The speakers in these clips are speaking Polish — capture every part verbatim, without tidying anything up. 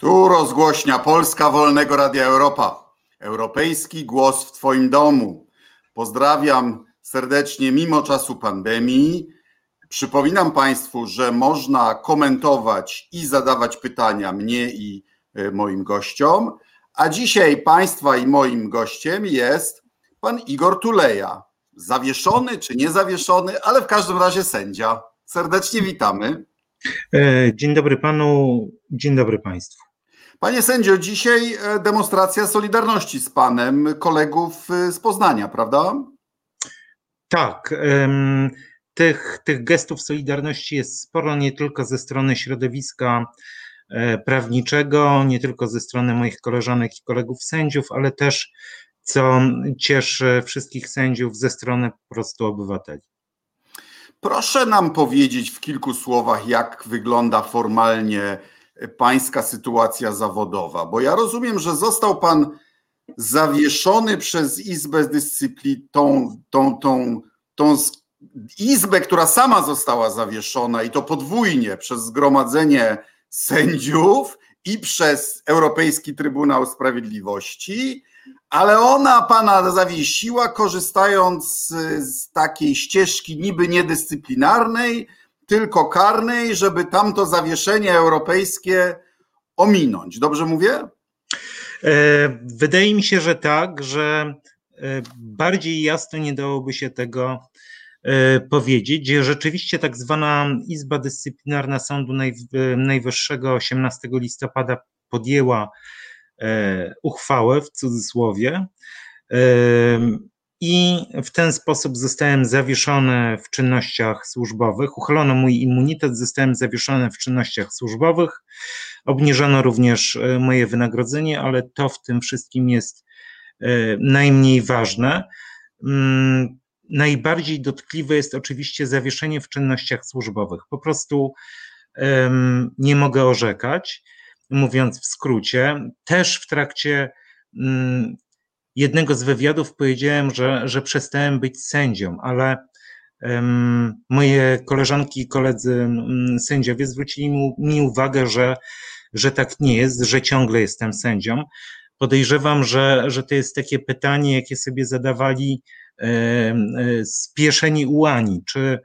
Tu rozgłośnia Polska Wolnego Radia Europa. Europejski głos w Twoim domu. Pozdrawiam serdecznie mimo czasu pandemii. Przypominam Państwu, że można komentować i zadawać pytania mnie i moim gościom. A dzisiaj Państwa i moim gościem jest pan Igor Tuleja. Zawieszony czy niezawieszony, ale w każdym razie sędzia. Serdecznie witamy. Dzień dobry Panu, dzień dobry Państwu. Panie sędzio, dzisiaj demonstracja solidarności z Panem kolegów z Poznania, prawda? Tak, tych, tych gestów solidarności jest sporo, nie tylko ze strony środowiska prawniczego, nie tylko ze strony moich koleżanek i kolegów sędziów, ale też, co cieszy wszystkich sędziów, ze strony po prostu obywateli. Proszę nam powiedzieć w kilku słowach, jak wygląda formalnie pańska sytuacja zawodowa, bo ja rozumiem, że został pan zawieszony przez Izbę Dyscyplin, tą, tą, tą, tą izbę, która sama została zawieszona i to podwójnie przez Zgromadzenie Sędziów i przez Europejski Trybunał Sprawiedliwości, ale ona pana zawiesiła, korzystając z takiej ścieżki niby niedyscyplinarnej, tylko karnej, żeby tamto zawieszenie europejskie ominąć. Dobrze mówię? Wydaje mi się, że tak, że bardziej jasno nie dałoby się tego powiedzieć. Rzeczywiście tak zwana Izba Dyscyplinarna Sądu Najwyższego osiemnastego listopada podjęła uchwałę, w cudzysłowie, i w ten sposób zostałem zawieszony w czynnościach służbowych, uchylono mój immunitet, zostałem zawieszony w czynnościach służbowych, obniżono również moje wynagrodzenie, ale to w tym wszystkim jest najmniej ważne. Najbardziej dotkliwe jest oczywiście zawieszenie w czynnościach służbowych. Po prostu nie mogę orzekać, mówiąc w skrócie. Też w trakcie jednego z wywiadów powiedziałem, że, że przestałem być sędzią, ale um, moje koleżanki i koledzy um, sędziowie zwrócili mi, mi uwagę, że, że tak nie jest, że ciągle jestem sędzią. Podejrzewam, że, że to jest takie pytanie, jakie sobie zadawali e, e, spieszeni ułani. Czy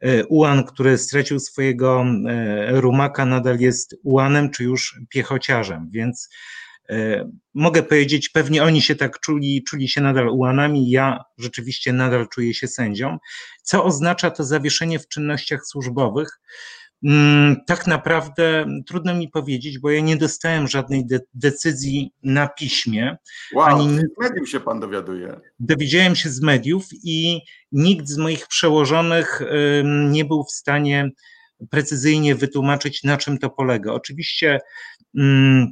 e, ułan, który stracił swojego e, rumaka, nadal jest ułanem, czy już piechociarzem? Więc mogę powiedzieć, pewnie oni się tak czuli, czuli się nadal ułanami, ja rzeczywiście nadal czuję się sędzią, co oznacza to zawieszenie w czynnościach służbowych. Tak naprawdę trudno mi powiedzieć, bo ja nie dostałem żadnej de- decyzji na piśmie. Wow, ani nikt... z mediów się pan dowiaduje. Dowiedziałem się z mediów i nikt z moich przełożonych ym, nie był w stanie precyzyjnie wytłumaczyć, na czym to polega. Oczywiście ym,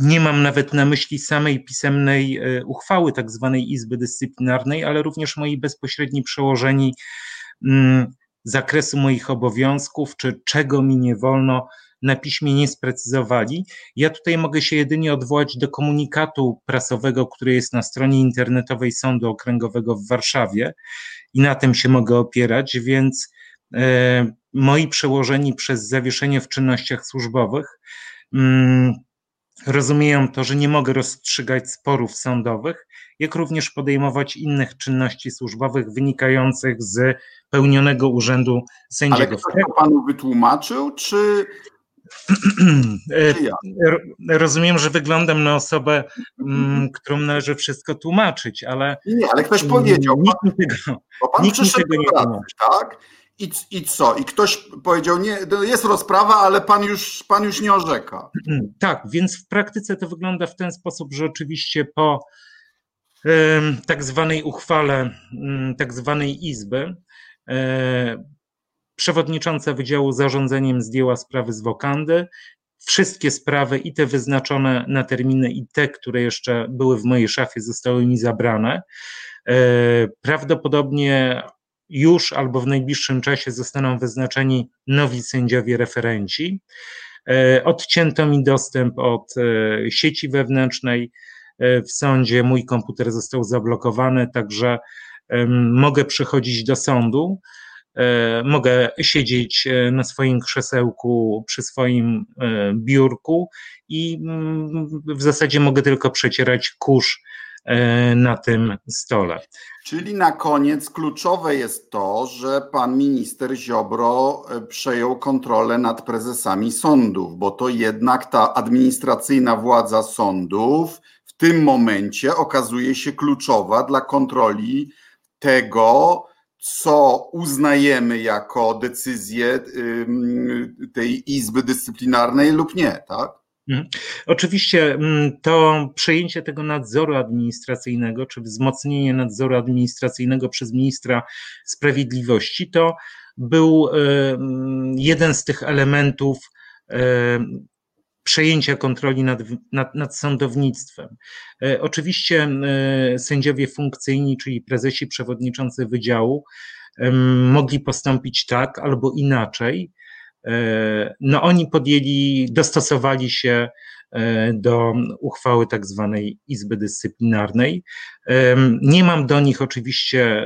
nie mam nawet na myśli samej pisemnej uchwały tak zwanej Izby Dyscyplinarnej, ale również moi bezpośredni przełożeni z zakresu moich obowiązków, czy czego mi nie wolno, na piśmie nie sprecyzowali. Ja tutaj mogę się jedynie odwołać do komunikatu prasowego, który jest na stronie internetowej Sądu Okręgowego w Warszawie i na tym się mogę opierać, więc e, moi przełożeni przez zawieszenie w czynnościach służbowych mm, rozumieją to, że nie mogę rozstrzygać sporów sądowych, jak również podejmować innych czynności służbowych wynikających z pełnionego urzędu sędziego. Ale ktoś to panu wytłumaczył, czy... czy ja? Rozumiem, że wyglądam na osobę, mm, którą należy wszystko tłumaczyć, ale... Nie, ale ktoś powiedział. Nikt pan, mi tego, bo pan nikt mi tego nie tłumaczy, tak? I, I co? I ktoś powiedział, nie, jest rozprawa, ale pan już, pan już nie orzeka. Tak, więc w praktyce to wygląda w ten sposób, że oczywiście po y, tak zwanej uchwale y, tak zwanej izby y, przewodnicząca Wydziału Zarządzeniem zdjęła sprawy z wokandy. Wszystkie sprawy, i te wyznaczone na terminy, i te, które jeszcze były w mojej szafie, zostały mi zabrane. Y, prawdopodobnie już albo w najbliższym czasie zostaną wyznaczeni nowi sędziowie referenci. Odcięto mi dostęp od sieci wewnętrznej w sądzie, mój komputer został zablokowany, także mogę przychodzić do sądu mogę siedzieć na swoim krzesełku, przy swoim biurku i w zasadzie mogę tylko przecierać kurz na tym stole. Czyli na koniec kluczowe jest to, że pan minister Ziobro przejął kontrolę nad prezesami sądów, bo to jednak ta administracyjna władza sądów w tym momencie okazuje się kluczowa dla kontroli tego, co uznajemy jako decyzję tej Izby Dyscyplinarnej lub nie, tak? Oczywiście to przejęcie tego nadzoru administracyjnego, czy wzmocnienie nadzoru administracyjnego przez ministra sprawiedliwości, to był jeden z tych elementów przejęcia kontroli nad, nad, nad sądownictwem. Oczywiście sędziowie funkcyjni, czyli prezesi, przewodniczący wydziału, mogli postąpić tak albo inaczej. No oni podjęli, dostosowali się do uchwały tak zwanej Izby Dyscyplinarnej. Nie mam do nich oczywiście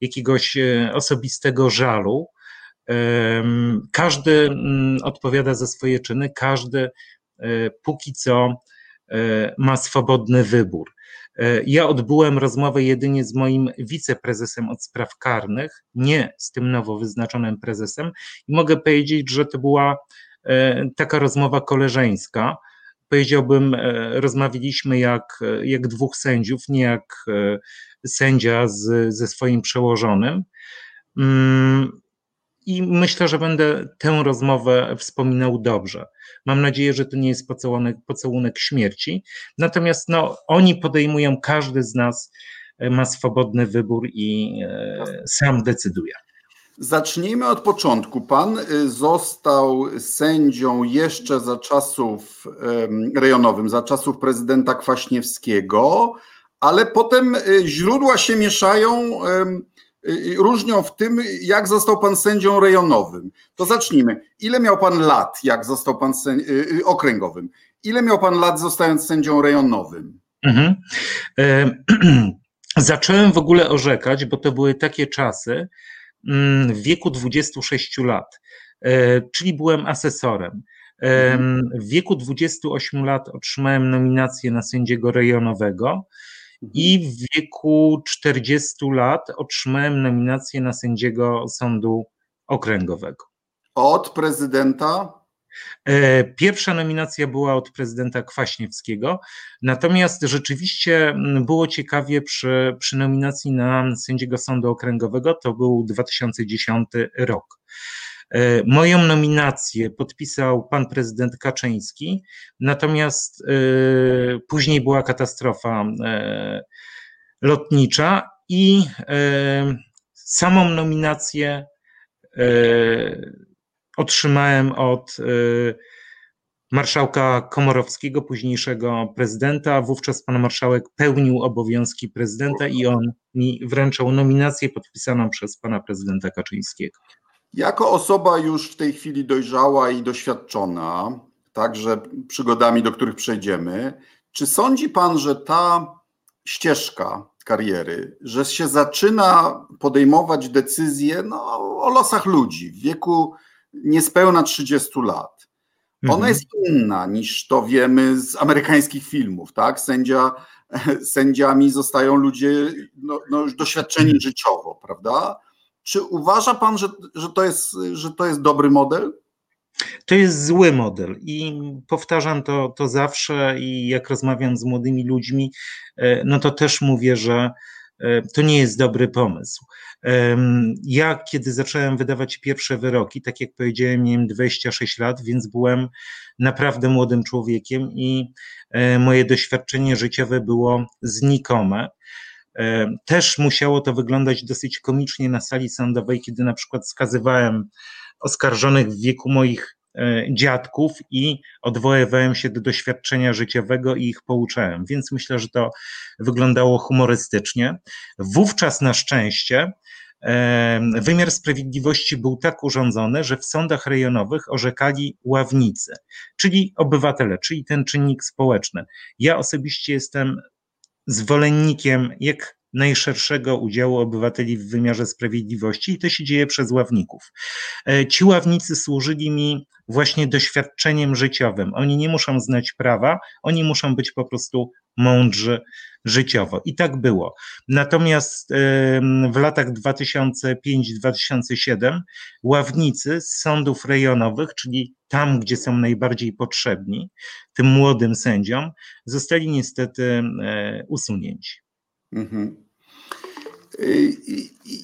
jakiegoś osobistego żalu. Każdy odpowiada za swoje czyny, każdy póki co ma swobodny wybór. Ja odbyłem rozmowę jedynie z moim wiceprezesem od spraw karnych, nie z tym nowo wyznaczonym prezesem, i mogę powiedzieć, że to była taka rozmowa koleżeńska. Powiedziałbym, rozmawialiśmy jak, jak dwóch sędziów, nie jak sędzia z, ze swoim przełożonym. I myślę, że będę tę rozmowę wspominał dobrze. Mam nadzieję, że to nie jest pocałunek, pocałunek śmierci. Natomiast no, oni podejmują, każdy z nas ma swobodny wybór i e, sam decyduje. Zacznijmy od początku. Pan został sędzią jeszcze za czasów e, rejonowym, za czasów prezydenta Kwaśniewskiego, ale potem źródła się mieszają, e, różnią w tym, jak został pan sędzią rejonowym. To zacznijmy. Ile miał pan lat, jak został pan sędzią okręgowym? Ile miał pan lat, zostając sędzią rejonowym? Mhm. Zacząłem w ogóle orzekać, bo to były takie czasy, w wieku dwudziestu sześciu lat, czyli byłem asesorem. W wieku dwudziestu ośmiu lat otrzymałem nominację na sędziego rejonowego, i w wieku czterdziestu lat otrzymałem nominację na sędziego sądu okręgowego. Od prezydenta? Pierwsza nominacja była od prezydenta Kwaśniewskiego, natomiast rzeczywiście było ciekawie przy, przy nominacji na sędziego sądu okręgowego, to był dwa tysiące dziesiąty rok. Moją nominację podpisał pan prezydent Kaczyński, natomiast y, później była katastrofa y, lotnicza i y, samą nominację y, otrzymałem od y, marszałka Komorowskiego, późniejszego prezydenta. Wówczas pan marszałek pełnił obowiązki prezydenta i on mi wręczał nominację podpisaną przez pana prezydenta Kaczyńskiego. Jako osoba już w tej chwili dojrzała i doświadczona, także przygodami, do których przejdziemy, czy sądzi pan, że ta ścieżka kariery, że się zaczyna podejmować decyzje no, o losach ludzi w wieku niespełna trzydziestu lat? Ona mhm. jest inna niż to wiemy z amerykańskich filmów, tak? Sędzia, sędziami zostają ludzie no, no już doświadczeni życiowo, prawda? Czy uważa pan, że, że, to jest, że to jest dobry model? To jest zły model i powtarzam to, to zawsze i jak rozmawiam z młodymi ludźmi, no to też mówię, że to nie jest dobry pomysł. Ja kiedy zacząłem wydawać pierwsze wyroki, tak jak powiedziałem, miałem dwadzieścia sześć lat, więc byłem naprawdę młodym człowiekiem i moje doświadczenie życiowe było znikome. Też musiało to wyglądać dosyć komicznie na sali sądowej, kiedy na przykład skazywałem oskarżonych w wieku moich dziadków i odwoływałem się do doświadczenia życiowego i ich pouczałem, więc myślę, że to wyglądało humorystycznie. Wówczas na szczęście wymiar sprawiedliwości był tak urządzony, że w sądach rejonowych orzekali ławnicy, czyli obywatele, czyli ten czynnik społeczny. Ja osobiście jestem zwolennikiem jak najszerszego udziału obywateli w wymiarze sprawiedliwości i to się dzieje przez ławników. Ci ławnicy służyli mi właśnie doświadczeniem życiowym. Oni nie muszą znać prawa, oni muszą być po prostu mądrzy życiowo. I tak było. Natomiast w latach dwa tysiące piąty do dwa tysiące siódmego ławnicy z sądów rejonowych, czyli tam, gdzie są najbardziej potrzebni, tym młodym sędziom, zostali niestety usunięci. Mhm.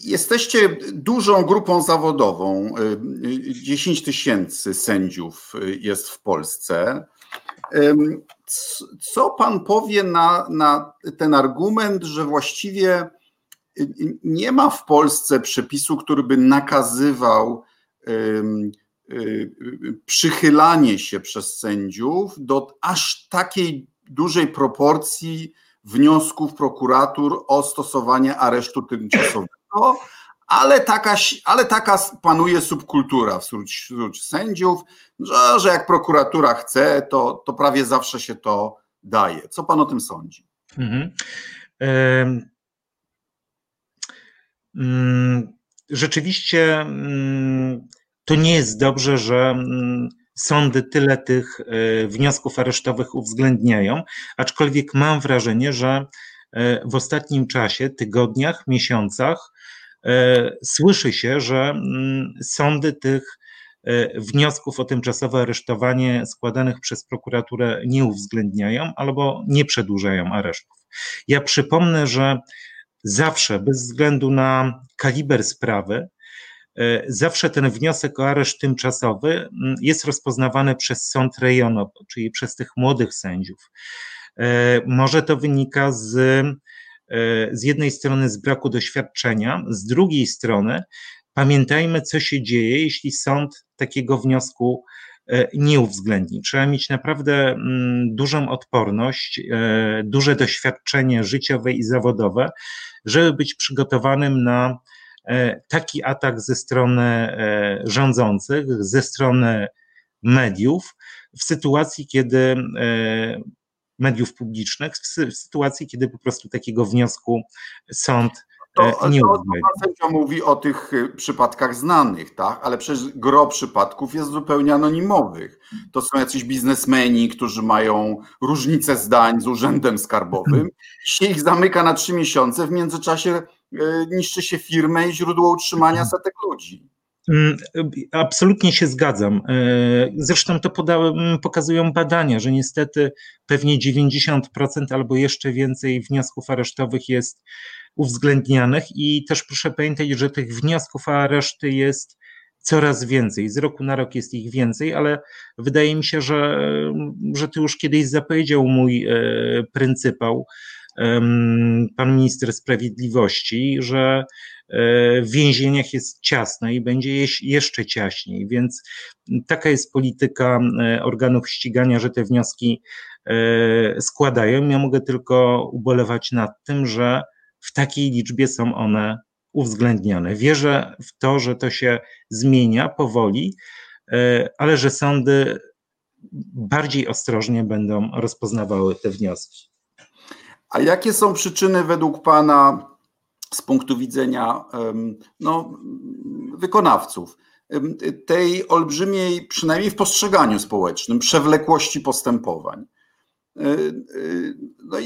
Jesteście dużą grupą zawodową. dziesięć tysięcy sędziów jest w Polsce. Co pan powie na, na ten argument, że właściwie nie ma w Polsce przepisu, który by nakazywał przychylanie się przez sędziów do aż takiej dużej proporcji wniosków prokuratur o stosowanie aresztu tymczasowego, ale taka, ale taka panuje subkultura wśród, wśród sędziów, że, że jak prokuratura chce, to, to prawie zawsze się to daje. Co pan o tym sądzi? Mhm. Um, um, rzeczywiście um, to nie jest dobrze, że um, sądy tyle tych wniosków aresztowych uwzględniają, aczkolwiek mam wrażenie, że w ostatnim czasie, tygodniach, miesiącach słyszy się, że sądy tych wniosków o tymczasowe aresztowanie składanych przez prokuraturę nie uwzględniają albo nie przedłużają aresztów. Ja przypomnę, że zawsze, bez względu na kaliber sprawy, zawsze ten wniosek o areszt tymczasowy jest rozpoznawany przez sąd rejonowy, czyli przez tych młodych sędziów. Może to wynika z, z jednej strony z braku doświadczenia, z drugiej strony pamiętajmy, co się dzieje, jeśli sąd takiego wniosku nie uwzględni. Trzeba mieć naprawdę dużą odporność, duże doświadczenie życiowe i zawodowe, żeby być przygotowanym na taki atak ze strony rządzących, ze strony mediów, w sytuacji, kiedy mediów publicznych, w sytuacji, kiedy po prostu takiego wniosku sąd to, nie uwzględnia. Pan sędzia mówi o tych przypadkach znanych, tak? Ale przecież gro przypadków jest zupełnie anonimowych. To są jacyś biznesmeni, którzy mają różnice zdań z urzędem skarbowym, się ich zamyka na trzy miesiące, w międzyczasie niszczy się firmę i źródło utrzymania setek ludzi. Absolutnie się zgadzam. Zresztą to podałem, pokazują badania, że niestety pewnie dziewięćdziesiąt procent albo jeszcze więcej wniosków aresztowych jest uwzględnianych i też proszę pamiętać, że tych wniosków o areszty jest coraz więcej. Z roku na rok jest ich więcej, ale wydaje mi się, że, że to już kiedyś zapowiedział mój pryncypał, pan minister sprawiedliwości, że w więzieniach jest ciasno i będzie jeszcze ciaśniej, więc taka jest polityka organów ścigania, że te wnioski składają. Ja mogę tylko ubolewać nad tym, że w takiej liczbie są one uwzględniane. Wierzę w to, że to się zmienia powoli, ale że sądy bardziej ostrożnie będą rozpoznawały te wnioski. A jakie są przyczyny według pana z punktu widzenia no, wykonawców tej olbrzymiej, przynajmniej w postrzeganiu społecznym, przewlekłości postępowań? No,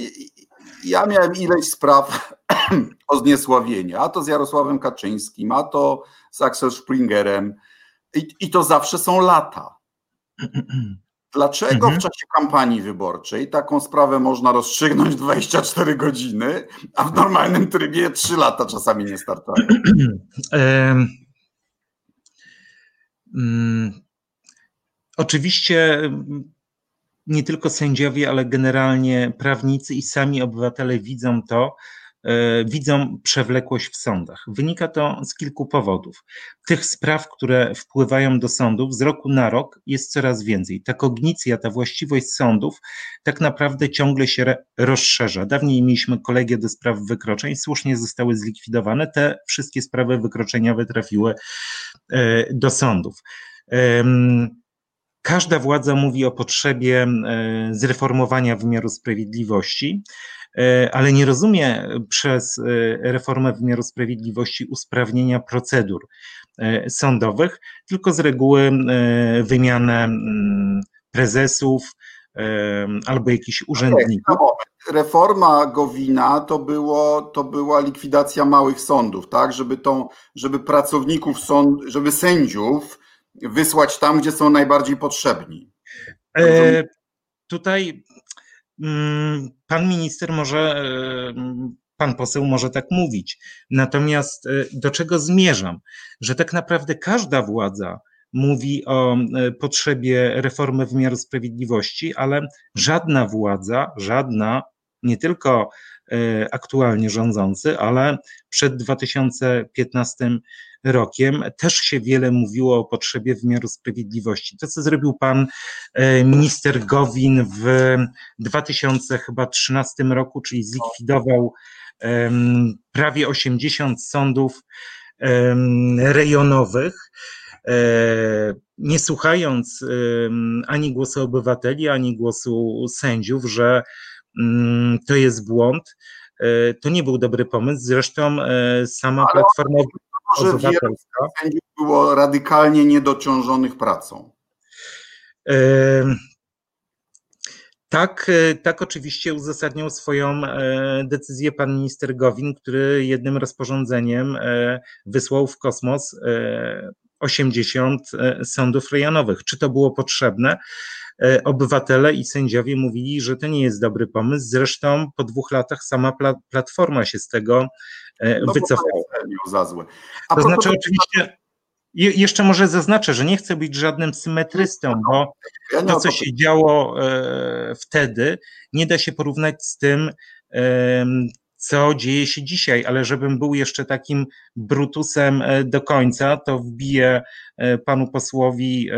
ja miałem ileś spraw o zniesławienie, a to z Jarosławem Kaczyńskim, a to z Axel Springerem i, i to zawsze są lata. Dlaczego mhm. w czasie kampanii wyborczej taką sprawę można rozstrzygnąć dwadzieścia cztery godziny, a w normalnym trybie trzy lata czasami nie startają? um, um, oczywiście nie tylko sędziowie, ale generalnie prawnicy i sami obywatele widzą to, widzą przewlekłość w sądach. Wynika to z kilku powodów. Tych spraw, które wpływają do sądów z roku na rok jest coraz więcej. Ta kognicja, ta właściwość sądów tak naprawdę ciągle się rozszerza. Dawniej mieliśmy kolegię do spraw wykroczeń, słusznie zostały zlikwidowane. Te wszystkie sprawy wykroczeniowe trafiły do sądów. Każda władza mówi o potrzebie zreformowania wymiaru sprawiedliwości, ale nie rozumie przez reformę wymiaru sprawiedliwości usprawnienia procedur sądowych, tylko z reguły wymianę prezesów albo jakichś urzędników. Reforma Gowina to, było, to była likwidacja małych sądów, tak? Żeby, tą, żeby pracowników sąd, żeby sędziów wysłać tam, gdzie są najbardziej potrzebni. E, tutaj pan minister może, pan poseł może tak mówić. Natomiast do czego zmierzam? Że tak naprawdę każda władza mówi o potrzebie reformy wymiaru sprawiedliwości, ale żadna władza, żadna, nie tylko aktualnie rządzący, ale przed dwa tysiące piętnastym rokiem też się wiele mówiło o potrzebie wymiaru sprawiedliwości. To, co zrobił pan minister Gowin w dwa tysiące trzynastym roku, czyli zlikwidował prawie osiemdziesiąt sądów rejonowych, nie słuchając ani głosu obywateli, ani głosu sędziów, że to jest błąd, to nie był dobry pomysł. Zresztą sama Ale Platforma Obywatelska... sędziów było radykalnie niedociążonych pracą. Tak, tak oczywiście uzasadniał swoją decyzję pan minister Gowin, który jednym rozporządzeniem wysłał w kosmos osiemdziesiąt sądów rejonowych. Czy to było potrzebne? Obywatele i sędziowie mówili, że to nie jest dobry pomysł. Zresztą po dwóch latach sama pla- platforma się z tego no, wycofała. To znaczy to... oczywiście, je, jeszcze może zaznaczę, że nie chcę być żadnym symetrystą, bo to, co się działo e, wtedy, nie da się porównać z tym, e, co dzieje się dzisiaj, ale żebym był jeszcze takim brutusem do końca, to wbiję panu posłowi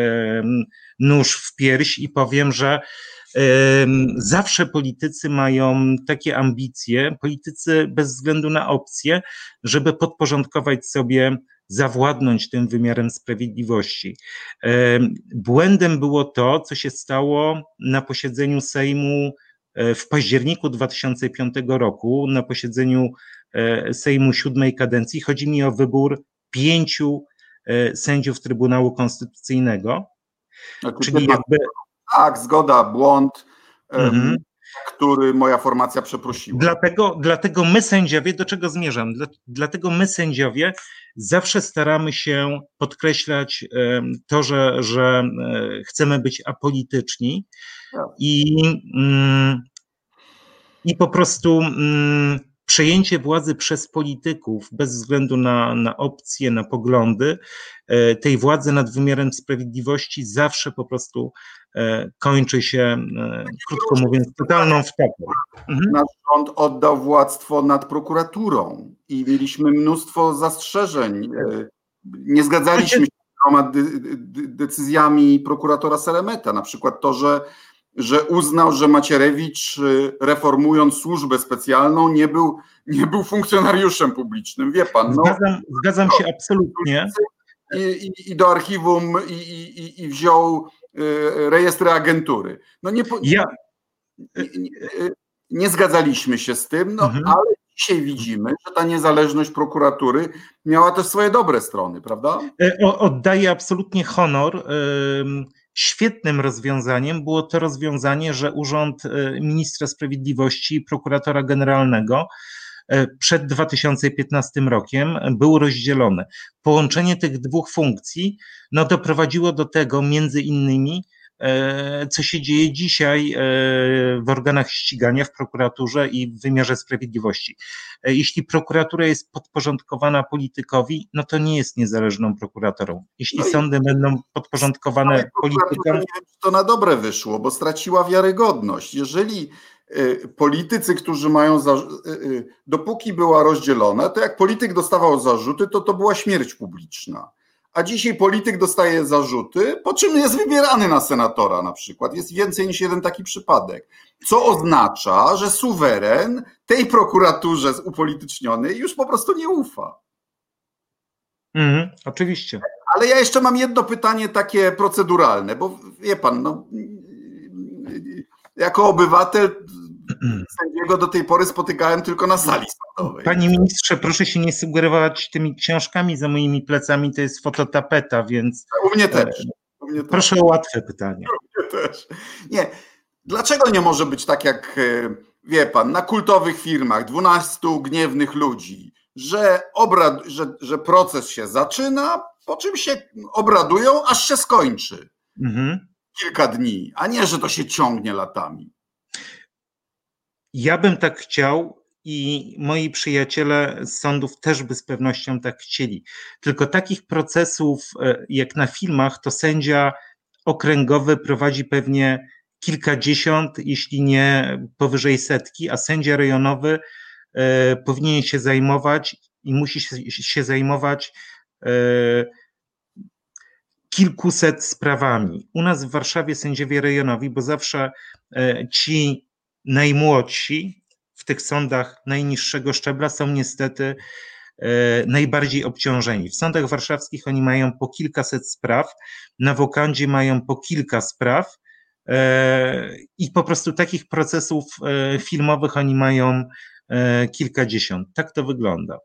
nóż w pierś i powiem, że zawsze politycy mają takie ambicje, politycy bez względu na opcje, żeby podporządkować sobie, zawładnąć tym wymiarem sprawiedliwości. Błędem było to, co się stało na posiedzeniu Sejmu w październiku dwa tysiące piątym roku na posiedzeniu Sejmu siódmej kadencji. Chodzi mi o wybór pięciu sędziów Trybunału Konstytucyjnego. Znaczy, czyli jakby... Tak, zgoda, błąd, mhm. który moja formacja przeprosiła. Dlatego, dlatego my sędziowie, do czego zmierzam? Dlatego my sędziowie zawsze staramy się podkreślać to, że, że chcemy być apolityczni i, i po prostu przejęcie władzy przez polityków bez względu na, na opcje, na poglądy, tej władzy nad wymiarem sprawiedliwości zawsze po prostu kończy się, krótko mówiąc, totalną wtopą. Mhm. Nasz rząd oddał władztwo nad prokuraturą i mieliśmy mnóstwo zastrzeżeń. Nie zgadzaliśmy się z wieloma decyzjami prokuratora Seremeta, na przykład to, że że uznał, że Macierewicz, reformując służbę specjalną, nie był, nie był funkcjonariuszem publicznym, wie pan. No, zgadzam zgadzam no, się absolutnie. I, i, i do archiwum i, i, i wziął y, rejestry agentury. No nie, ja. nie, nie, nie zgadzaliśmy się z tym, no, mhm. ale dzisiaj widzimy, że ta niezależność prokuratury miała też swoje dobre strony, prawda? O, oddaję absolutnie honor. Y- Świetnym rozwiązaniem było to rozwiązanie, że Urząd Ministra Sprawiedliwości i Prokuratora Generalnego przed dwa tysiące piętnastym rokiem był rozdzielony. Połączenie tych dwóch funkcji no, doprowadziło do tego między innymi, co się dzieje dzisiaj w organach ścigania, w prokuraturze i w wymiarze sprawiedliwości. Jeśli prokuratura jest podporządkowana politykowi, no to nie jest niezależną prokuraturą. Jeśli no sądy będą podporządkowane politykom... To na dobre wyszło, bo straciła wiarygodność. Jeżeli politycy, którzy mają... Zarzu... Dopóki była rozdzielona, to jak polityk dostawał zarzuty, to to była śmierć publiczna. A dzisiaj polityk dostaje zarzuty, po czym jest wybierany na senatora na przykład. Jest więcej niż jeden taki przypadek. Co oznacza, że suweren tej prokuraturze upolitycznionej już po prostu nie ufa. Mhm, oczywiście. Ale ja jeszcze mam jedno pytanie takie proceduralne, bo wie pan, no, jako obywatel sędziego do tej pory spotykałem tylko na sali sądowej. Panie ministrze, proszę się nie sugerować tymi książkami za moimi plecami, to jest fototapeta, więc... U mnie też. U mnie proszę też. O łatwe pytanie. U mnie też. Nie, dlaczego nie może być tak jak, wie pan, na kultowych firmach dwunastu gniewnych ludzi, że, obrad, że, że proces się zaczyna, po czym się obradują, aż się skończy. Mhm. Kilka dni, a nie, że to się ciągnie latami. Ja bym tak chciał i moi przyjaciele z sądów też by z pewnością tak chcieli. Tylko takich procesów jak na filmach to sędzia okręgowy prowadzi pewnie kilkadziesiąt, jeśli nie powyżej setki, a sędzia rejonowy powinien się zajmować i musi się zajmować kilkuset sprawami. U nas w Warszawie sędziowie rejonowi, bo zawsze ci najmłodsi w tych sądach najniższego szczebla są niestety najbardziej obciążeni. W sądach warszawskich oni mają po kilkaset spraw, na wokandzie mają po kilka spraw i po prostu takich procesów filmowych oni mają kilkadziesiąt. Tak to wygląda.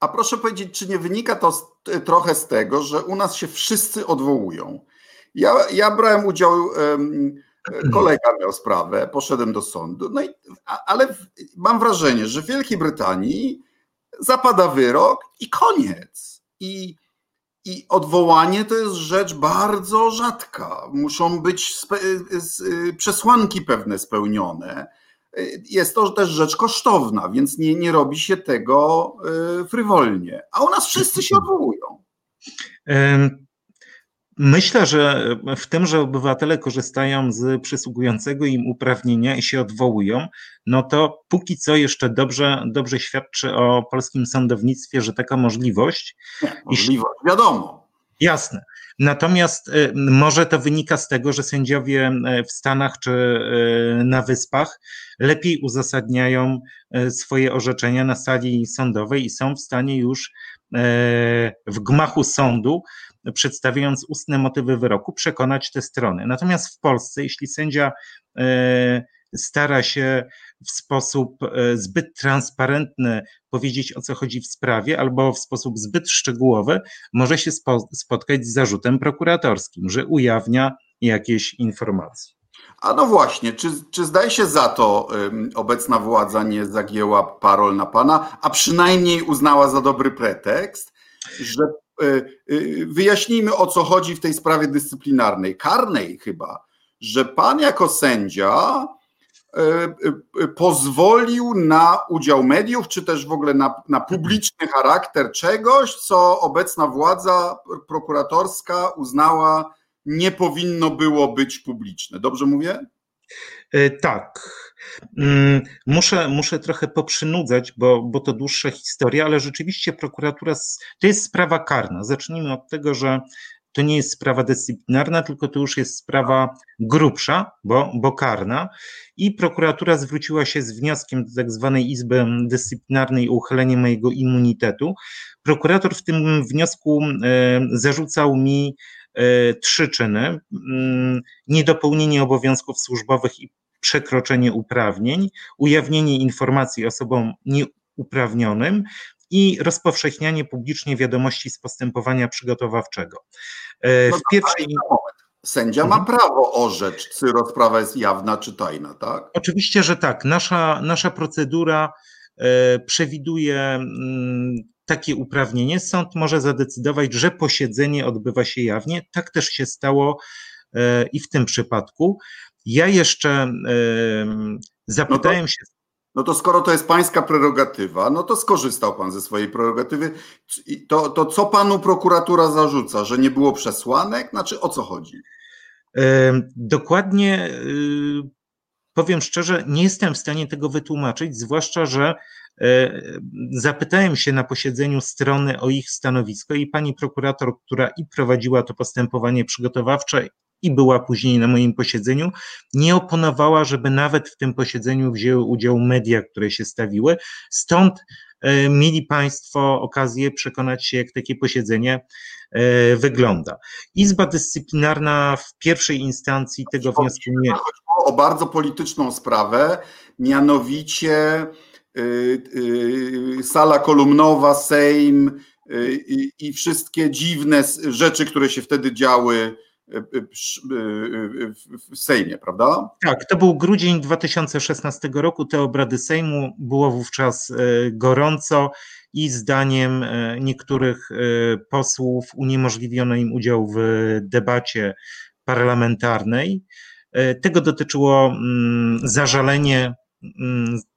A proszę powiedzieć, czy nie wynika to z, trochę z tego, że u nas się wszyscy odwołują? Ja, ja brałem udział, um, kolega miał sprawę, poszedłem do sądu, no i, a, ale mam wrażenie, że w Wielkiej Brytanii zapada wyrok i koniec. I, i odwołanie to jest rzecz bardzo rzadka. Muszą być spe, przesłanki pewne spełnione. Jest to też rzecz kosztowna, więc nie, nie robi się tego frywolnie. A u nas wszyscy się odwołują. Myślę, że w tym, że obywatele korzystają z przysługującego im uprawnienia i się odwołują, no to póki co jeszcze dobrze, dobrze świadczy o polskim sądownictwie, że taka możliwość... Nie, możliwość, i... wiadomo. Jasne. Natomiast może to wynika z tego, że sędziowie w Stanach czy na Wyspach lepiej uzasadniają swoje orzeczenia na sali sądowej i są w stanie już w gmachu sądu, przedstawiając ustne motywy wyroku, przekonać te strony. Natomiast w Polsce, jeśli sędzia stara się w sposób zbyt transparentny powiedzieć, o co chodzi w sprawie, albo w sposób zbyt szczegółowy, może się spo- spotkać z zarzutem prokuratorskim, że ujawnia jakieś informacje. A no właśnie, czy, czy zdaje się za to um, obecna władza nie zagięła parol na pana, a przynajmniej uznała za dobry pretekst, że y, y, wyjaśnijmy, o co chodzi w tej sprawie dyscyplinarnej, karnej chyba, że pan jako sędzia pozwolił na udział mediów, czy też w ogóle na, na publiczny charakter czegoś, co obecna władza prokuratorska uznała, nie powinno było być publiczne. Dobrze mówię? Tak. Muszę, muszę trochę poprzynudzać, bo, bo to dłuższa historia, ale rzeczywiście prokuratura, to jest sprawa karna. Zacznijmy od tego, że to nie jest sprawa dyscyplinarna, tylko to już jest sprawa grubsza, bo, bo karna. I prokuratura zwróciła się z wnioskiem do tak zwanej Izby Dyscyplinarnej o uchylenie mojego immunitetu. Prokurator w tym wniosku zarzucał mi trzy czyny. Niedopełnienie obowiązków służbowych i przekroczenie uprawnień, ujawnienie informacji osobom nieuprawnionym i rozpowszechnianie publicznie wiadomości z postępowania przygotowawczego. W no pierwszej... Sędzia ma prawo orzec, czy rozprawa jest jawna, czy tajna, tak? Oczywiście, że tak. Nasza, nasza procedura przewiduje takie uprawnienie. Sąd może zadecydować, że posiedzenie odbywa się jawnie. Tak też się stało i w tym przypadku. Ja jeszcze zapytałem no to... się... No to skoro to jest pańska prerogatywa, no to skorzystał pan ze swojej prerogatywy. To, to co panu prokuratura zarzuca, że nie było przesłanek? Znaczy o co chodzi? Yy, dokładnie, yy, powiem szczerze, nie jestem w stanie tego wytłumaczyć, zwłaszcza, że yy, zapytałem się na posiedzeniu strony o ich stanowisko i pani prokurator, która i prowadziła to postępowanie przygotowawcze, i była później na moim posiedzeniu, nie oponowała, żeby nawet w tym posiedzeniu wzięły udział media, które się stawiły. Stąd mieli Państwo okazję przekonać się, jak takie posiedzenie wygląda. Izba Dyscyplinarna w pierwszej instancji tego wniosku nie... Chodziło o bardzo polityczną sprawę, mianowicie sala kolumnowa, Sejm i wszystkie dziwne rzeczy, które się wtedy działy w Sejmie, prawda? Tak, to był grudzień dwa tysiące szesnastego roku, te obrady Sejmu, było wówczas gorąco i zdaniem niektórych posłów uniemożliwiono im udział w debacie parlamentarnej. Tego dotyczyło zażalenie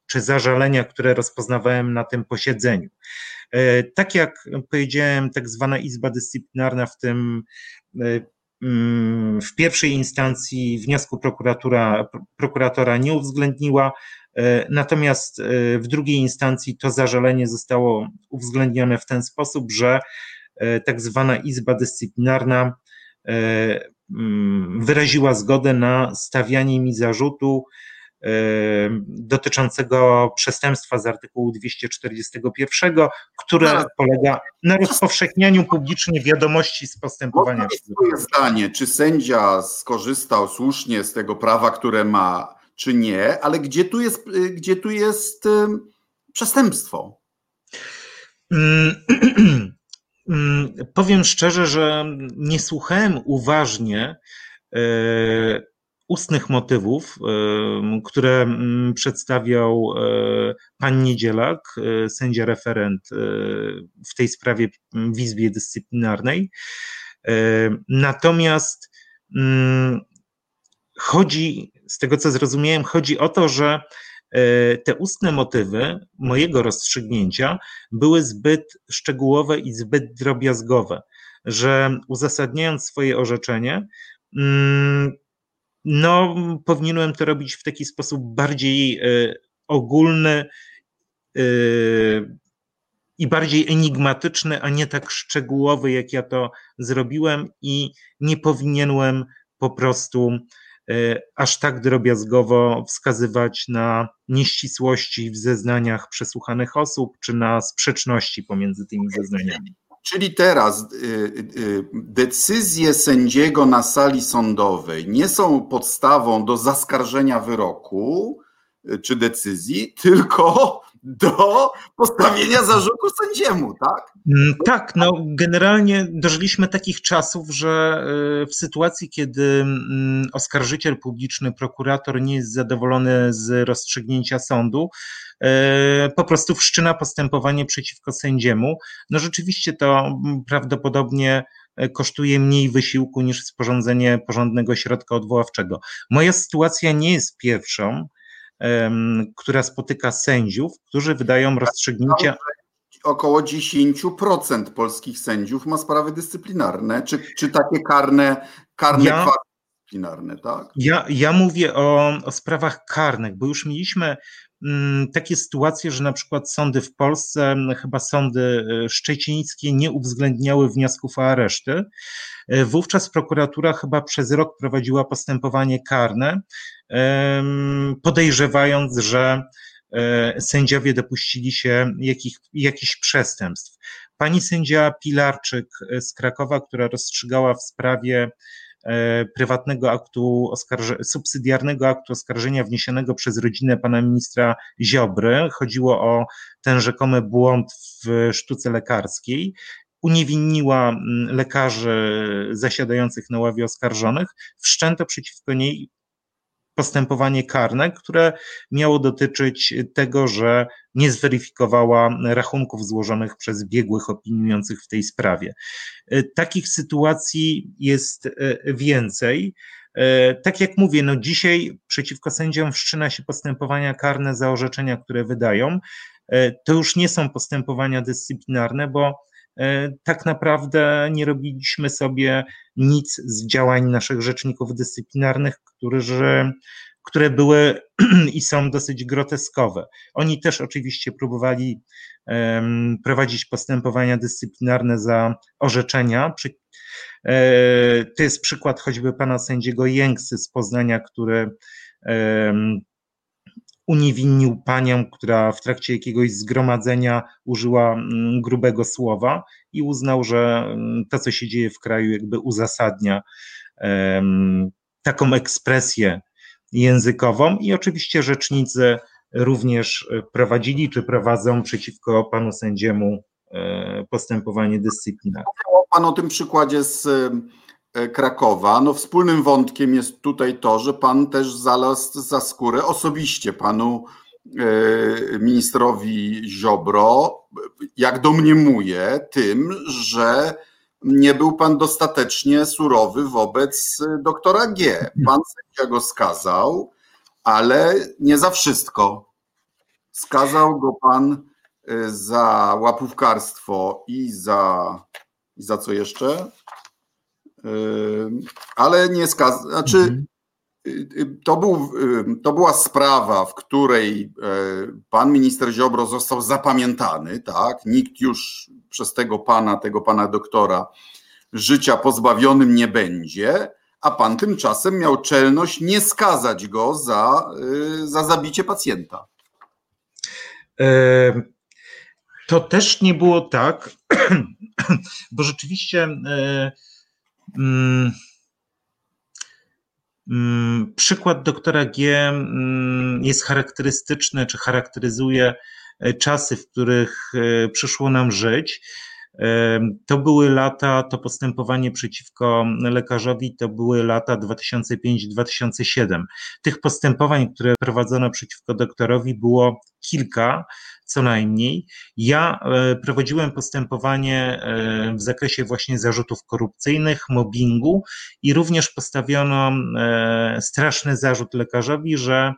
czy zażalenia, które rozpoznawałem na tym posiedzeniu. Tak jak powiedziałem, tak zwana Izba Dyscyplinarna w tym w pierwszej instancji wniosku prokuratura, prokuratora nie uwzględniła, natomiast w drugiej instancji to zażalenie zostało uwzględnione w ten sposób, że tak zwana Izba Dyscyplinarna wyraziła zgodę na stawianie mi zarzutu dotyczącego przestępstwa z artykułu dwieście czterdzieści jeden, które polega na rozpowszechnianiu publicznie wiadomości z postępowania. Moje zdanie, czy sędzia skorzystał słusznie z tego prawa, które ma, czy nie, ale gdzie tu jest, gdzie tu jest przestępstwo? Powiem szczerze, że nie słuchałem uważnie ustnych motywów, które przedstawiał pan Niedzielak, sędzia referent w tej sprawie w Izbie Dyscyplinarnej. Natomiast chodzi, z tego co zrozumiałem, chodzi o to, że te ustne motywy mojego rozstrzygnięcia były zbyt szczegółowe i zbyt drobiazgowe, że uzasadniając swoje orzeczenie, no, powinienem to robić w taki sposób bardziej y, ogólny y, i bardziej enigmatyczny, a nie tak szczegółowy, jak ja to zrobiłem, i nie powinienem po prostu y, aż tak drobiazgowo wskazywać na nieścisłości w zeznaniach przesłuchanych osób, czy na sprzeczności pomiędzy tymi zeznaniami. Czyli teraz decyzje sędziego na sali sądowej nie są podstawą do zaskarżenia wyroku czy decyzji, tylko do postawienia zarzutu sędziemu, tak? Tak, no generalnie dożyliśmy takich czasów, że w sytuacji, kiedy oskarżyciel publiczny, prokurator nie jest zadowolony z rozstrzygnięcia sądu, po prostu wszczyna postępowanie przeciwko sędziemu. No rzeczywiście to prawdopodobnie kosztuje mniej wysiłku niż sporządzenie porządnego środka odwoławczego. Moja sytuacja nie jest pierwszą, która spotyka sędziów, którzy wydają rozstrzygnięcia. Około dziesięć procent polskich sędziów ma sprawy dyscyplinarne, czy, czy takie karne, karne ja, kwary dyscyplinarne, tak? Ja, ja mówię o, o sprawach karnych, bo już mieliśmy m, takie sytuacje, że na przykład sądy w Polsce, chyba sądy szczecińskie, nie uwzględniały wniosków o areszty. Wówczas prokuratura chyba przez rok prowadziła postępowanie karne, podejrzewając, że sędziowie dopuścili się jakich, jakichś przestępstw. Pani sędzia Pilarczyk z Krakowa, która rozstrzygała w sprawie prywatnego aktu oskarże, subsydiarnego aktu oskarżenia wniesionego przez rodzinę pana ministra Ziobry, chodziło o ten rzekomy błąd w sztuce lekarskiej, uniewinniła lekarzy zasiadających na ławie oskarżonych, wszczęto przeciwko niej postępowanie karne, które miało dotyczyć tego, że nie zweryfikowała rachunków złożonych przez biegłych opiniujących w tej sprawie. Takich sytuacji jest więcej. Tak jak mówię, no dzisiaj przeciwko sędziom wszczyna się postępowania karne za orzeczenia, które wydają. To już nie są postępowania dyscyplinarne, bo tak naprawdę nie robiliśmy sobie nic z działań naszych rzeczników dyscyplinarnych, którzy, które były i są dosyć groteskowe. Oni też oczywiście próbowali um, prowadzić postępowania dyscyplinarne za orzeczenia. Przy, e, to jest przykład choćby pana sędziego Jęksy z Poznania, który um, uniewinnił panią, która w trakcie jakiegoś zgromadzenia użyła grubego słowa i uznał, że to, co się dzieje w kraju, jakby uzasadnia um, taką ekspresję językową. I oczywiście rzecznicy również prowadzili czy prowadzą przeciwko panu sędziemu postępowanie dyscyplinarne. Mówił pan o tym przykładzie z Krakowa. No wspólnym wątkiem jest tutaj to, że pan też znalazł za skórę osobiście panu ministrowi Ziobro, jak domniemuje, tym, że nie był pan dostatecznie surowy wobec doktora G. Pan sędzia go skazał, ale nie za wszystko. Skazał go pan za łapówkarstwo i za, i za co jeszcze? Ale nie skazał. Znaczy, to, był, to była sprawa, w której pan minister Ziobro został zapamiętany, tak? Nikt już przez tego pana, tego pana doktora życia pozbawionym nie będzie, a pan tymczasem miał czelność nie skazać go za, za zabicie pacjenta. To też nie było tak, bo rzeczywiście przykład doktora G jest charakterystyczny, czy charakteryzuje czasy, w których przyszło nam żyć. To były lata, to postępowanie przeciwko lekarzowi to były lata dwa tysiące piąty do dwa tysiące siódmego. Tych postępowań, które prowadzono przeciwko doktorowi, było kilka co najmniej. Ja prowadziłem postępowanie w zakresie właśnie zarzutów korupcyjnych, mobbingu i również postawiono straszny zarzut lekarzowi, że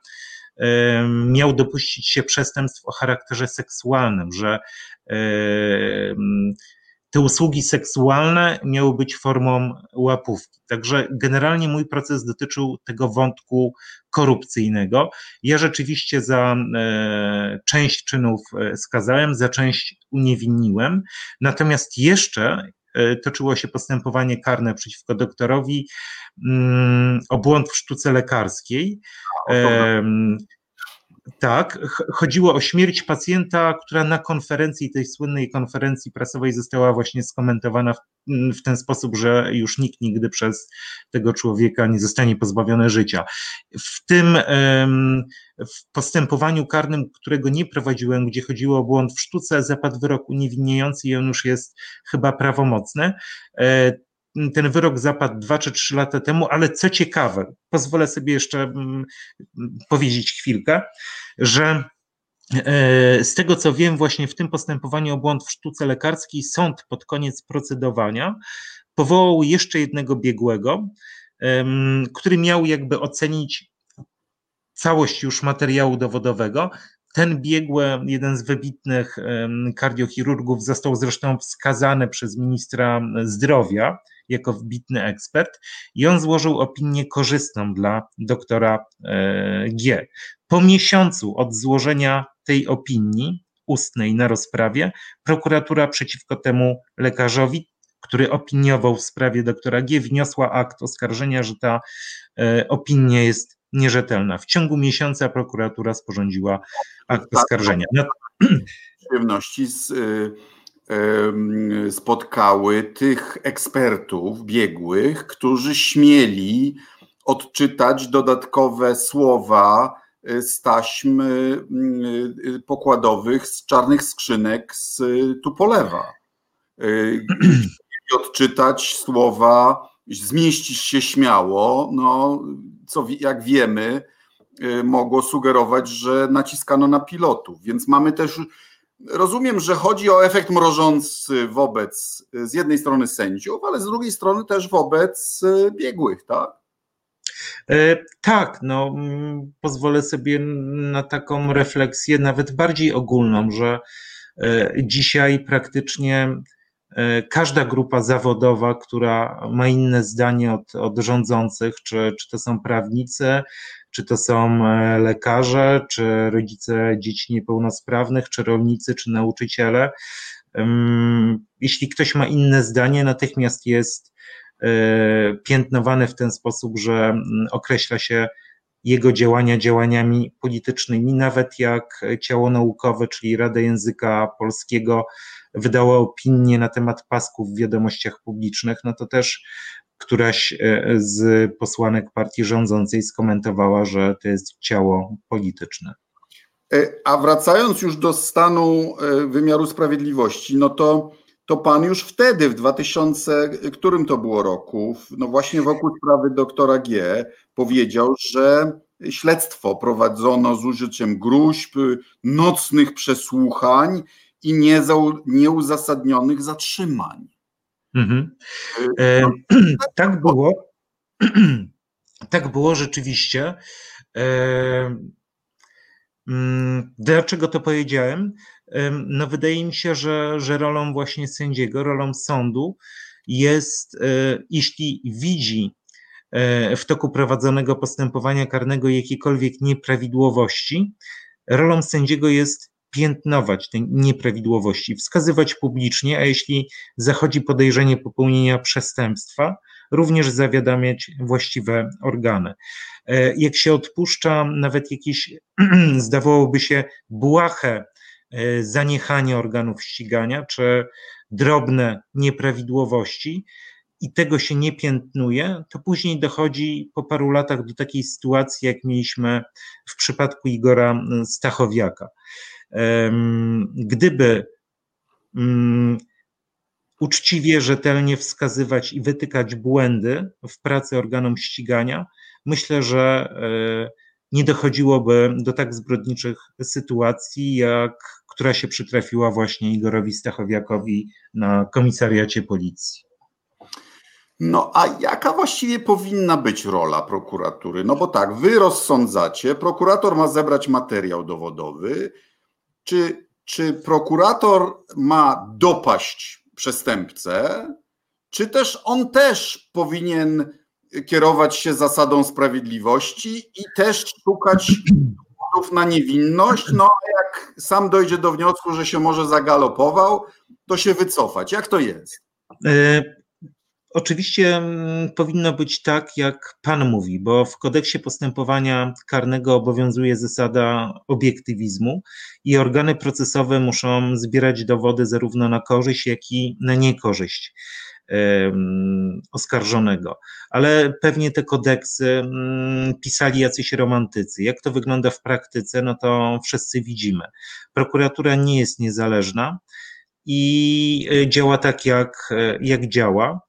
miał dopuścić się przestępstw o charakterze seksualnym, że te usługi seksualne miały być formą łapówki. Także generalnie mój proces dotyczył tego wątku korupcyjnego. Ja rzeczywiście za część czynów skazałem, za część uniewinniłem, natomiast jeszcze toczyło się postępowanie karne przeciwko doktorowi o błąd w sztuce lekarskiej. Ehm, tak, chodziło o śmierć pacjenta, która na konferencji, tej słynnej konferencji prasowej została właśnie skomentowana w, w ten sposób, że już nikt nigdy przez tego człowieka nie zostanie pozbawiony życia. W tym em, w postępowaniu karnym, którego nie prowadziłem, gdzie chodziło o błąd w sztuce, zapadł wyrok uniewinniający i on już jest chyba prawomocny. E, Ten wyrok zapadł dwa czy trzy lata temu, ale co ciekawe, pozwolę sobie jeszcze powiedzieć chwilkę, że z tego co wiem, właśnie w tym postępowaniu o błąd w sztuce lekarskiej sąd pod koniec procedowania powołał jeszcze jednego biegłego, który miał jakby ocenić całość już materiału dowodowego. Ten biegły, jeden z wybitnych kardiochirurgów, został zresztą wskazany przez ministra zdrowia jako wybitny ekspert i on złożył opinię korzystną dla doktora G. Po miesiącu od złożenia tej opinii ustnej na rozprawie prokuratura przeciwko temu lekarzowi, który opiniował w sprawie doktora G, wniosła akt oskarżenia, że ta opinia jest nierzetelna. W ciągu miesiąca prokuratura sporządziła akt oskarżenia. No. Przyjemności z, y, y, spotkały tych ekspertów biegłych, którzy śmieli odczytać dodatkowe słowa z taśm pokładowych, z czarnych skrzynek z Tupolewa. Y, odczytać słowa "zmieścisz się śmiało", no co jak wiemy mogło sugerować, że naciskano na pilotów, więc mamy też, rozumiem, że chodzi o efekt mrożący wobec z jednej strony sędziów, ale z drugiej strony też wobec biegłych, tak? E, tak, no pozwolę sobie na taką refleksję nawet bardziej ogólną, że e, dzisiaj praktycznie każda grupa zawodowa, która ma inne zdanie od, od rządzących, czy, czy to są prawnicy, czy to są lekarze, czy rodzice dzieci niepełnosprawnych, czy rolnicy, czy nauczyciele. Jeśli ktoś ma inne zdanie, natychmiast jest piętnowany w ten sposób, że określa się jego działania działaniami politycznymi, nawet jak ciało naukowe, czyli Rada Języka Polskiego, wydała opinię na temat pasków w wiadomościach publicznych, no to też któraś z posłanek partii rządzącej skomentowała, że to jest ciało polityczne. A wracając już do stanu wymiaru sprawiedliwości, no to, to pan już wtedy, w dwutysięcznym, którym to było roku, no właśnie wokół sprawy doktora G, powiedział, że śledztwo prowadzono z użyciem gróźb, nocnych przesłuchań i nieuzasadnionych zatrzymań. Mhm. E, tak było, tak było rzeczywiście. E, Dlaczego to powiedziałem? No wydaje mi się, że, że rolą właśnie sędziego, rolą sądu jest, jeśli widzi w toku prowadzonego postępowania karnego jakiekolwiek nieprawidłowości, rolą sędziego jest piętnować te nieprawidłowości, wskazywać publicznie, a jeśli zachodzi podejrzenie popełnienia przestępstwa, również zawiadamiać właściwe organy. Jak się odpuszcza nawet jakieś, zdawałoby się, błahe zaniechanie organów ścigania czy drobne nieprawidłowości i tego się nie piętnuje, to później dochodzi po paru latach do takiej sytuacji, jak mieliśmy w przypadku Igora Stachowiaka. Gdyby uczciwie, rzetelnie wskazywać i wytykać błędy w pracy organom ścigania, myślę, że nie dochodziłoby do tak zbrodniczych sytuacji, jak która się przytrafiła właśnie Igorowi Stachowiakowi na komisariacie policji. No a jaka właściwie powinna być rola prokuratury? No bo tak, wy rozsądzacie, prokurator ma zebrać materiał dowodowy, czy, czy prokurator ma dopaść przestępcę, czy też on też powinien kierować się zasadą sprawiedliwości i też szukać dowodów na niewinność, no a jak sam dojdzie do wniosku, że się może zagalopował, to się wycofać. Jak to jest? Y- Oczywiście powinno być tak, jak pan mówi, bo w kodeksie postępowania karnego obowiązuje zasada obiektywizmu i organy procesowe muszą zbierać dowody zarówno na korzyść, jak i na niekorzyść oskarżonego, ale pewnie te kodeksy pisali jacyś romantycy. Jak to wygląda w praktyce, no to wszyscy widzimy. Prokuratura nie jest niezależna i działa tak, jak, jak działa.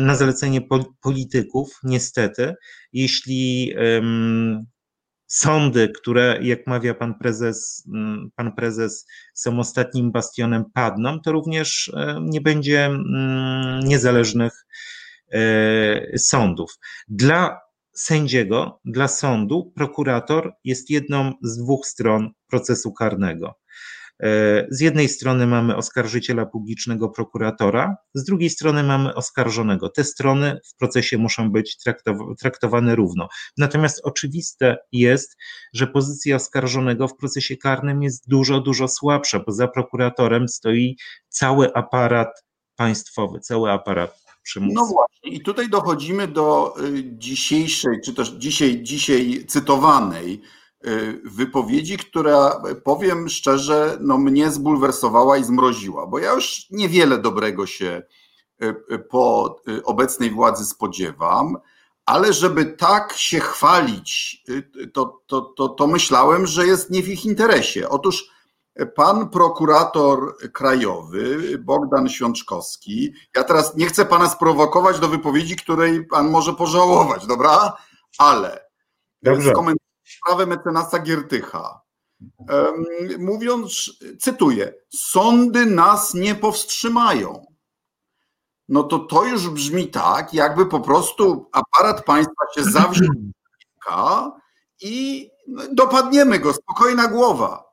Na zalecenie polityków, niestety, jeśli sądy, które, jak mawia pan prezes, pan prezes, są ostatnim bastionem, padną, to również nie będzie niezależnych sądów. Dla sędziego, dla sądu, prokurator jest jedną z dwóch stron procesu karnego. Z jednej strony mamy oskarżyciela publicznego, prokuratora, z drugiej strony mamy oskarżonego. Te strony w procesie muszą być traktowane równo. Natomiast oczywiste jest, że pozycja oskarżonego w procesie karnym jest dużo, dużo słabsza, bo za prokuratorem stoi cały aparat państwowy, cały aparat przymusu. No właśnie i tutaj dochodzimy do dzisiejszej, czy też dzisiaj, dzisiaj cytowanej wypowiedzi, która, powiem szczerze, no mnie zbulwersowała i zmroziła, bo ja już niewiele dobrego się po obecnej władzy spodziewam, ale żeby tak się chwalić, to, to, to, to myślałem, że jest nie w ich interesie. Otóż pan prokurator krajowy Bogdan Świączkowski, ja teraz nie chcę pana sprowokować do wypowiedzi, której pan może pożałować, dobra? Ale skomentować sprawę mecenasa Giertycha, mówiąc, cytuję, sądy nas nie powstrzymają. No to to już brzmi tak, jakby po prostu aparat państwa się zawziął i dopadniemy go, spokojna głowa.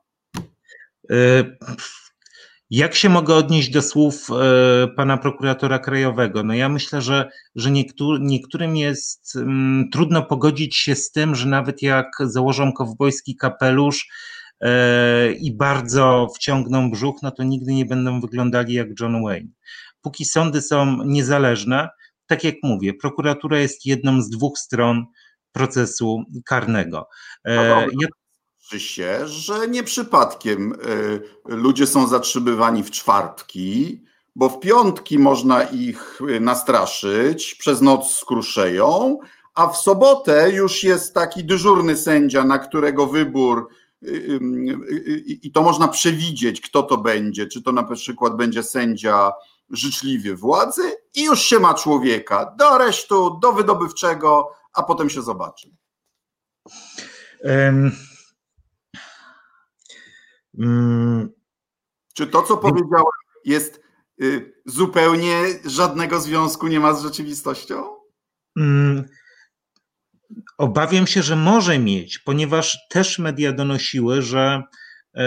Jak się mogę odnieść do słów pana prokuratora krajowego? No ja myślę, że, że niektóry, niektórym jest mm, trudno pogodzić się z tym, że nawet jak założą kowbojski kapelusz yy, i bardzo wciągną brzuch, no to nigdy nie będą wyglądali jak John Wayne. Póki sądy są niezależne, tak jak mówię, prokuratura jest jedną z dwóch stron procesu karnego. E, ja... się, że nie przypadkiem y, ludzie są zatrzymywani w czwartki, bo w piątki można ich nastraszyć, przez noc skruszeją, a w sobotę już jest taki dyżurny sędzia, na którego wybór y, y, y, i to można przewidzieć, kto to będzie, czy to na przykład będzie sędzia życzliwy władzy i już się ma człowieka do aresztu, do wydobywczego, a potem się zobaczy. Um. Hmm. Czy to, co powiedziałem, jest y, zupełnie żadnego związku nie ma z rzeczywistością? Hmm. Obawiam się, że może mieć, ponieważ też media donosiły, że y,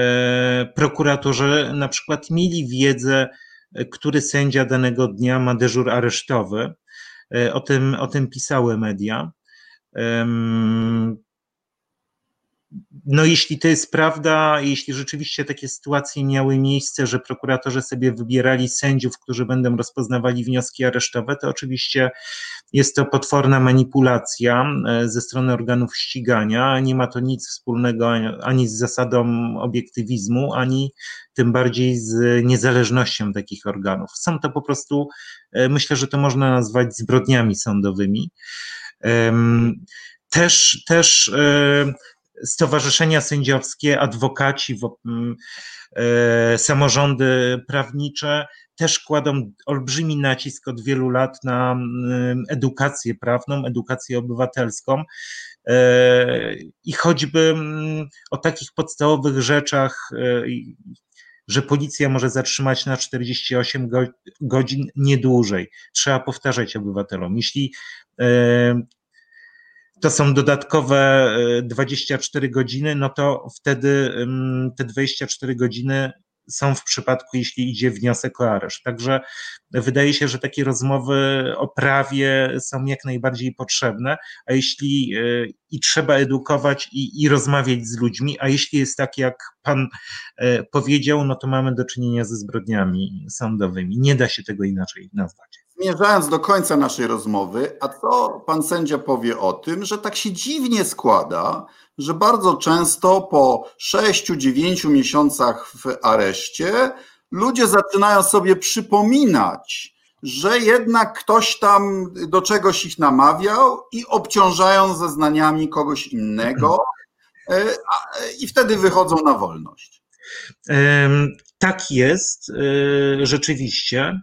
prokuratorzy na przykład mieli wiedzę, który sędzia danego dnia ma dyżur aresztowy. Y, o tym, o tym pisały media. Ym, No jeśli to jest prawda, jeśli rzeczywiście takie sytuacje miały miejsce, że prokuratorzy sobie wybierali sędziów, którzy będą rozpoznawali wnioski aresztowe, to oczywiście jest to potworna manipulacja ze strony organów ścigania. Nie ma to nic wspólnego ani z zasadą obiektywizmu, ani tym bardziej z niezależnością takich organów. Są to po prostu, myślę, że to można nazwać zbrodniami sądowymi. Też, też stowarzyszenia sędziowskie, adwokaci, samorządy prawnicze też kładą olbrzymi nacisk od wielu lat na edukację prawną, edukację obywatelską i choćby o takich podstawowych rzeczach, że policja może zatrzymać na czterdzieści osiem godzin, nie dłużej. Trzeba powtarzać obywatelom. Jeśli to są dodatkowe dwadzieścia cztery godziny, no to wtedy te dwadzieścia cztery godziny są w przypadku, jeśli idzie wniosek o areszt. Także wydaje się, że takie rozmowy o prawie są jak najbardziej potrzebne, a jeśli i trzeba edukować i, i rozmawiać z ludźmi, a jeśli jest tak, jak pan powiedział, no to mamy do czynienia ze zbrodniami sądowymi. Nie da się tego inaczej nazwać. Zmierzając do końca naszej rozmowy, a co pan sędzia powie o tym, że tak się dziwnie składa, że bardzo często po sześciu, dziewięciu miesiącach w areszcie ludzie zaczynają sobie przypominać, że jednak ktoś tam do czegoś ich namawiał i obciążają zeznaniami kogoś innego i wtedy wychodzą na wolność. Tak jest, rzeczywiście.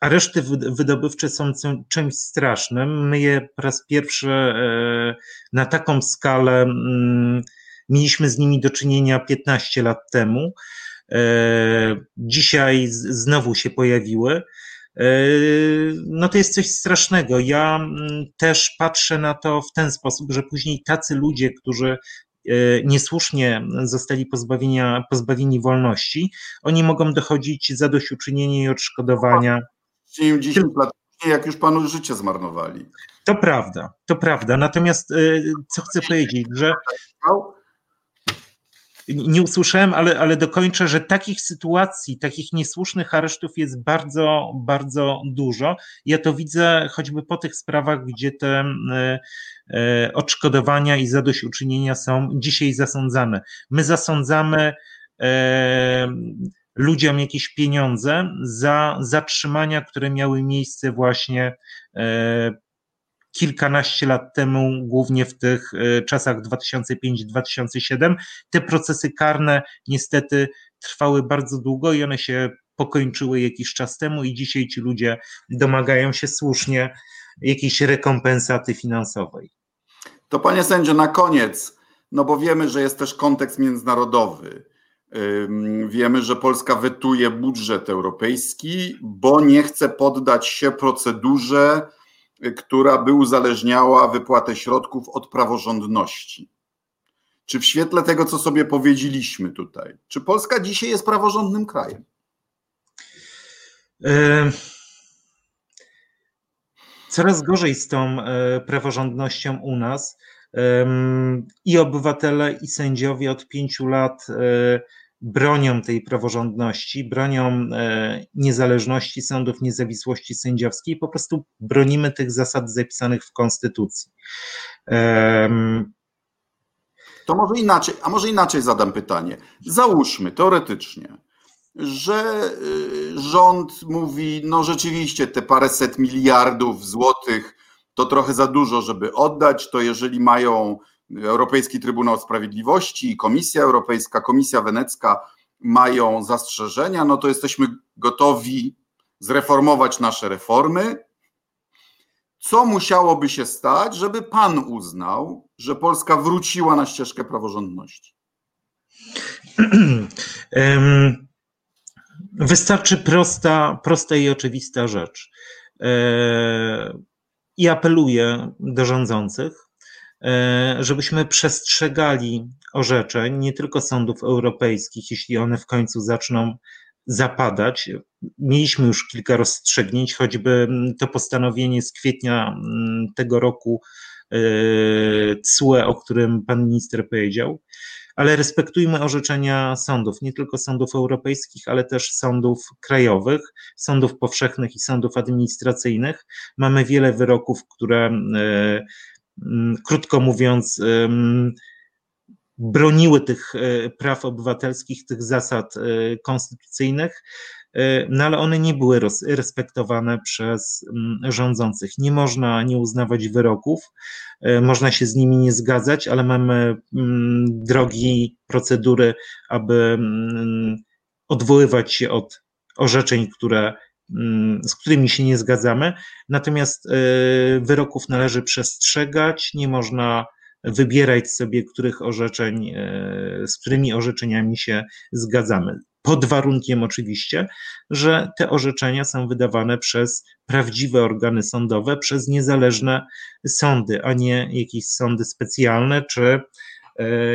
Areszty wydobywcze są czymś strasznym. My je po raz pierwszy na taką skalę mieliśmy z nimi do czynienia piętnaście lat temu. Dzisiaj znowu się pojawiły. No to jest coś strasznego. Ja też patrzę na to w ten sposób, że później tacy ludzie, którzy niesłusznie zostali pozbawienia, pozbawieni wolności, oni mogą dochodzić zadośćuczynienia i odszkodowania. Dziś jak już panu życie zmarnowali. To prawda, to prawda. Natomiast co chcę powiedzieć, że nie usłyszałem, ale, ale dokończę, że takich sytuacji, takich niesłusznych aresztów jest bardzo, bardzo dużo. Ja to widzę choćby po tych sprawach, gdzie te odszkodowania i zadośćuczynienia są dzisiaj zasądzane. My zasądzamy ludziom jakieś pieniądze za zatrzymania, które miały miejsce właśnie kilkanaście lat temu, głównie w tych czasach dwa tysiące piąty do dwa tysiące siódmego. Te procesy karne niestety trwały bardzo długo i one się pokończyły jakiś czas temu i dzisiaj ci ludzie domagają się słusznie jakiejś rekompensaty finansowej. To panie sędzio, na koniec, no bo wiemy, że jest też kontekst międzynarodowy. Wiemy, że Polska wetuje budżet europejski, bo nie chce poddać się procedurze, która by uzależniała wypłatę środków od praworządności. Czy w świetle tego, co sobie powiedzieliśmy tutaj, czy Polska dzisiaj jest praworządnym krajem? E... Coraz gorzej z tą e, praworządnością u nas. E, I obywatele, i sędziowie od pięciu lat e, bronią tej praworządności, bronią niezależności sądów, niezawisłości sędziowskiej, po prostu bronimy tych zasad zapisanych w Konstytucji. To może inaczej, a może inaczej zadam pytanie. Załóżmy teoretycznie, że rząd mówi, no rzeczywiście te paręset miliardów złotych to trochę za dużo, żeby oddać, to jeżeli mają Europejski Trybunał Sprawiedliwości i Komisja Europejska, Komisja Wenecka mają zastrzeżenia, no to jesteśmy gotowi zreformować nasze reformy. Co musiałoby się stać, żeby pan uznał, że Polska wróciła na ścieżkę praworządności? Wystarczy prosta, prosta i oczywista rzecz. I apeluję do rządzących, żebyśmy przestrzegali orzeczeń nie tylko sądów europejskich, jeśli one w końcu zaczną zapadać. Mieliśmy już kilka rozstrzygnięć, choćby to postanowienie z kwietnia tego roku T S U E, o którym pan minister powiedział, ale respektujmy orzeczenia sądów, nie tylko sądów europejskich, ale też sądów krajowych, sądów powszechnych i sądów administracyjnych. Mamy wiele wyroków, które krótko mówiąc, broniły tych praw obywatelskich, tych zasad konstytucyjnych, no ale one nie były respektowane przez rządzących. Nie można nie uznawać wyroków, można się z nimi nie zgadzać, ale mamy drogi, procedury, aby odwoływać się od orzeczeń, które z którymi się nie zgadzamy, natomiast wyroków należy przestrzegać, nie można wybierać sobie, których orzeczeń, z którymi orzeczeniami się zgadzamy. Pod warunkiem oczywiście, że te orzeczenia są wydawane przez prawdziwe organy sądowe, przez niezależne sądy, a nie jakieś sądy specjalne czy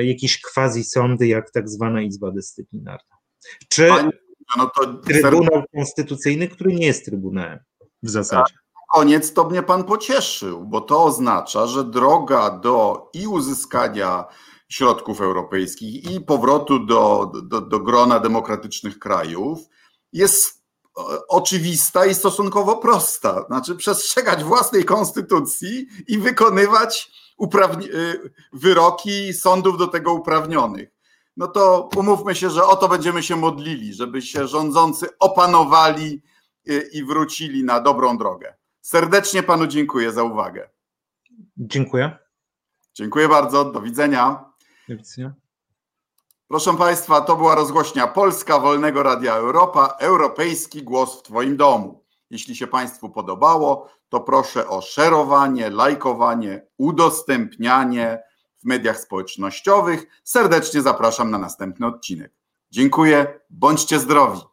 jakieś quasi-sądy, jak tak zwana Izba Dyscyplinarna. Czy... No to Trybunał Konstytucyjny, który nie jest trybunałem w zasadzie. Na koniec to mnie pan pocieszył, bo to oznacza, że droga do i uzyskania środków europejskich i powrotu do, do, do grona demokratycznych krajów jest oczywista i stosunkowo prosta. Znaczy przestrzegać własnej konstytucji i wykonywać uprawni- wyroki sądów do tego uprawnionych. No to umówmy się, że o to będziemy się modlili, żeby się rządzący opanowali i wrócili na dobrą drogę. Serdecznie panu dziękuję za uwagę. Dziękuję. Dziękuję bardzo, do widzenia. Do widzenia. Proszę państwa, to była rozgłośnia Polska Wolnego Radia Europa, Europejski Głos w twoim domu. Jeśli się państwu podobało, to proszę o szerowanie, lajkowanie, udostępnianie w mediach społecznościowych. Serdecznie zapraszam na następny odcinek. Dziękuję, bądźcie zdrowi.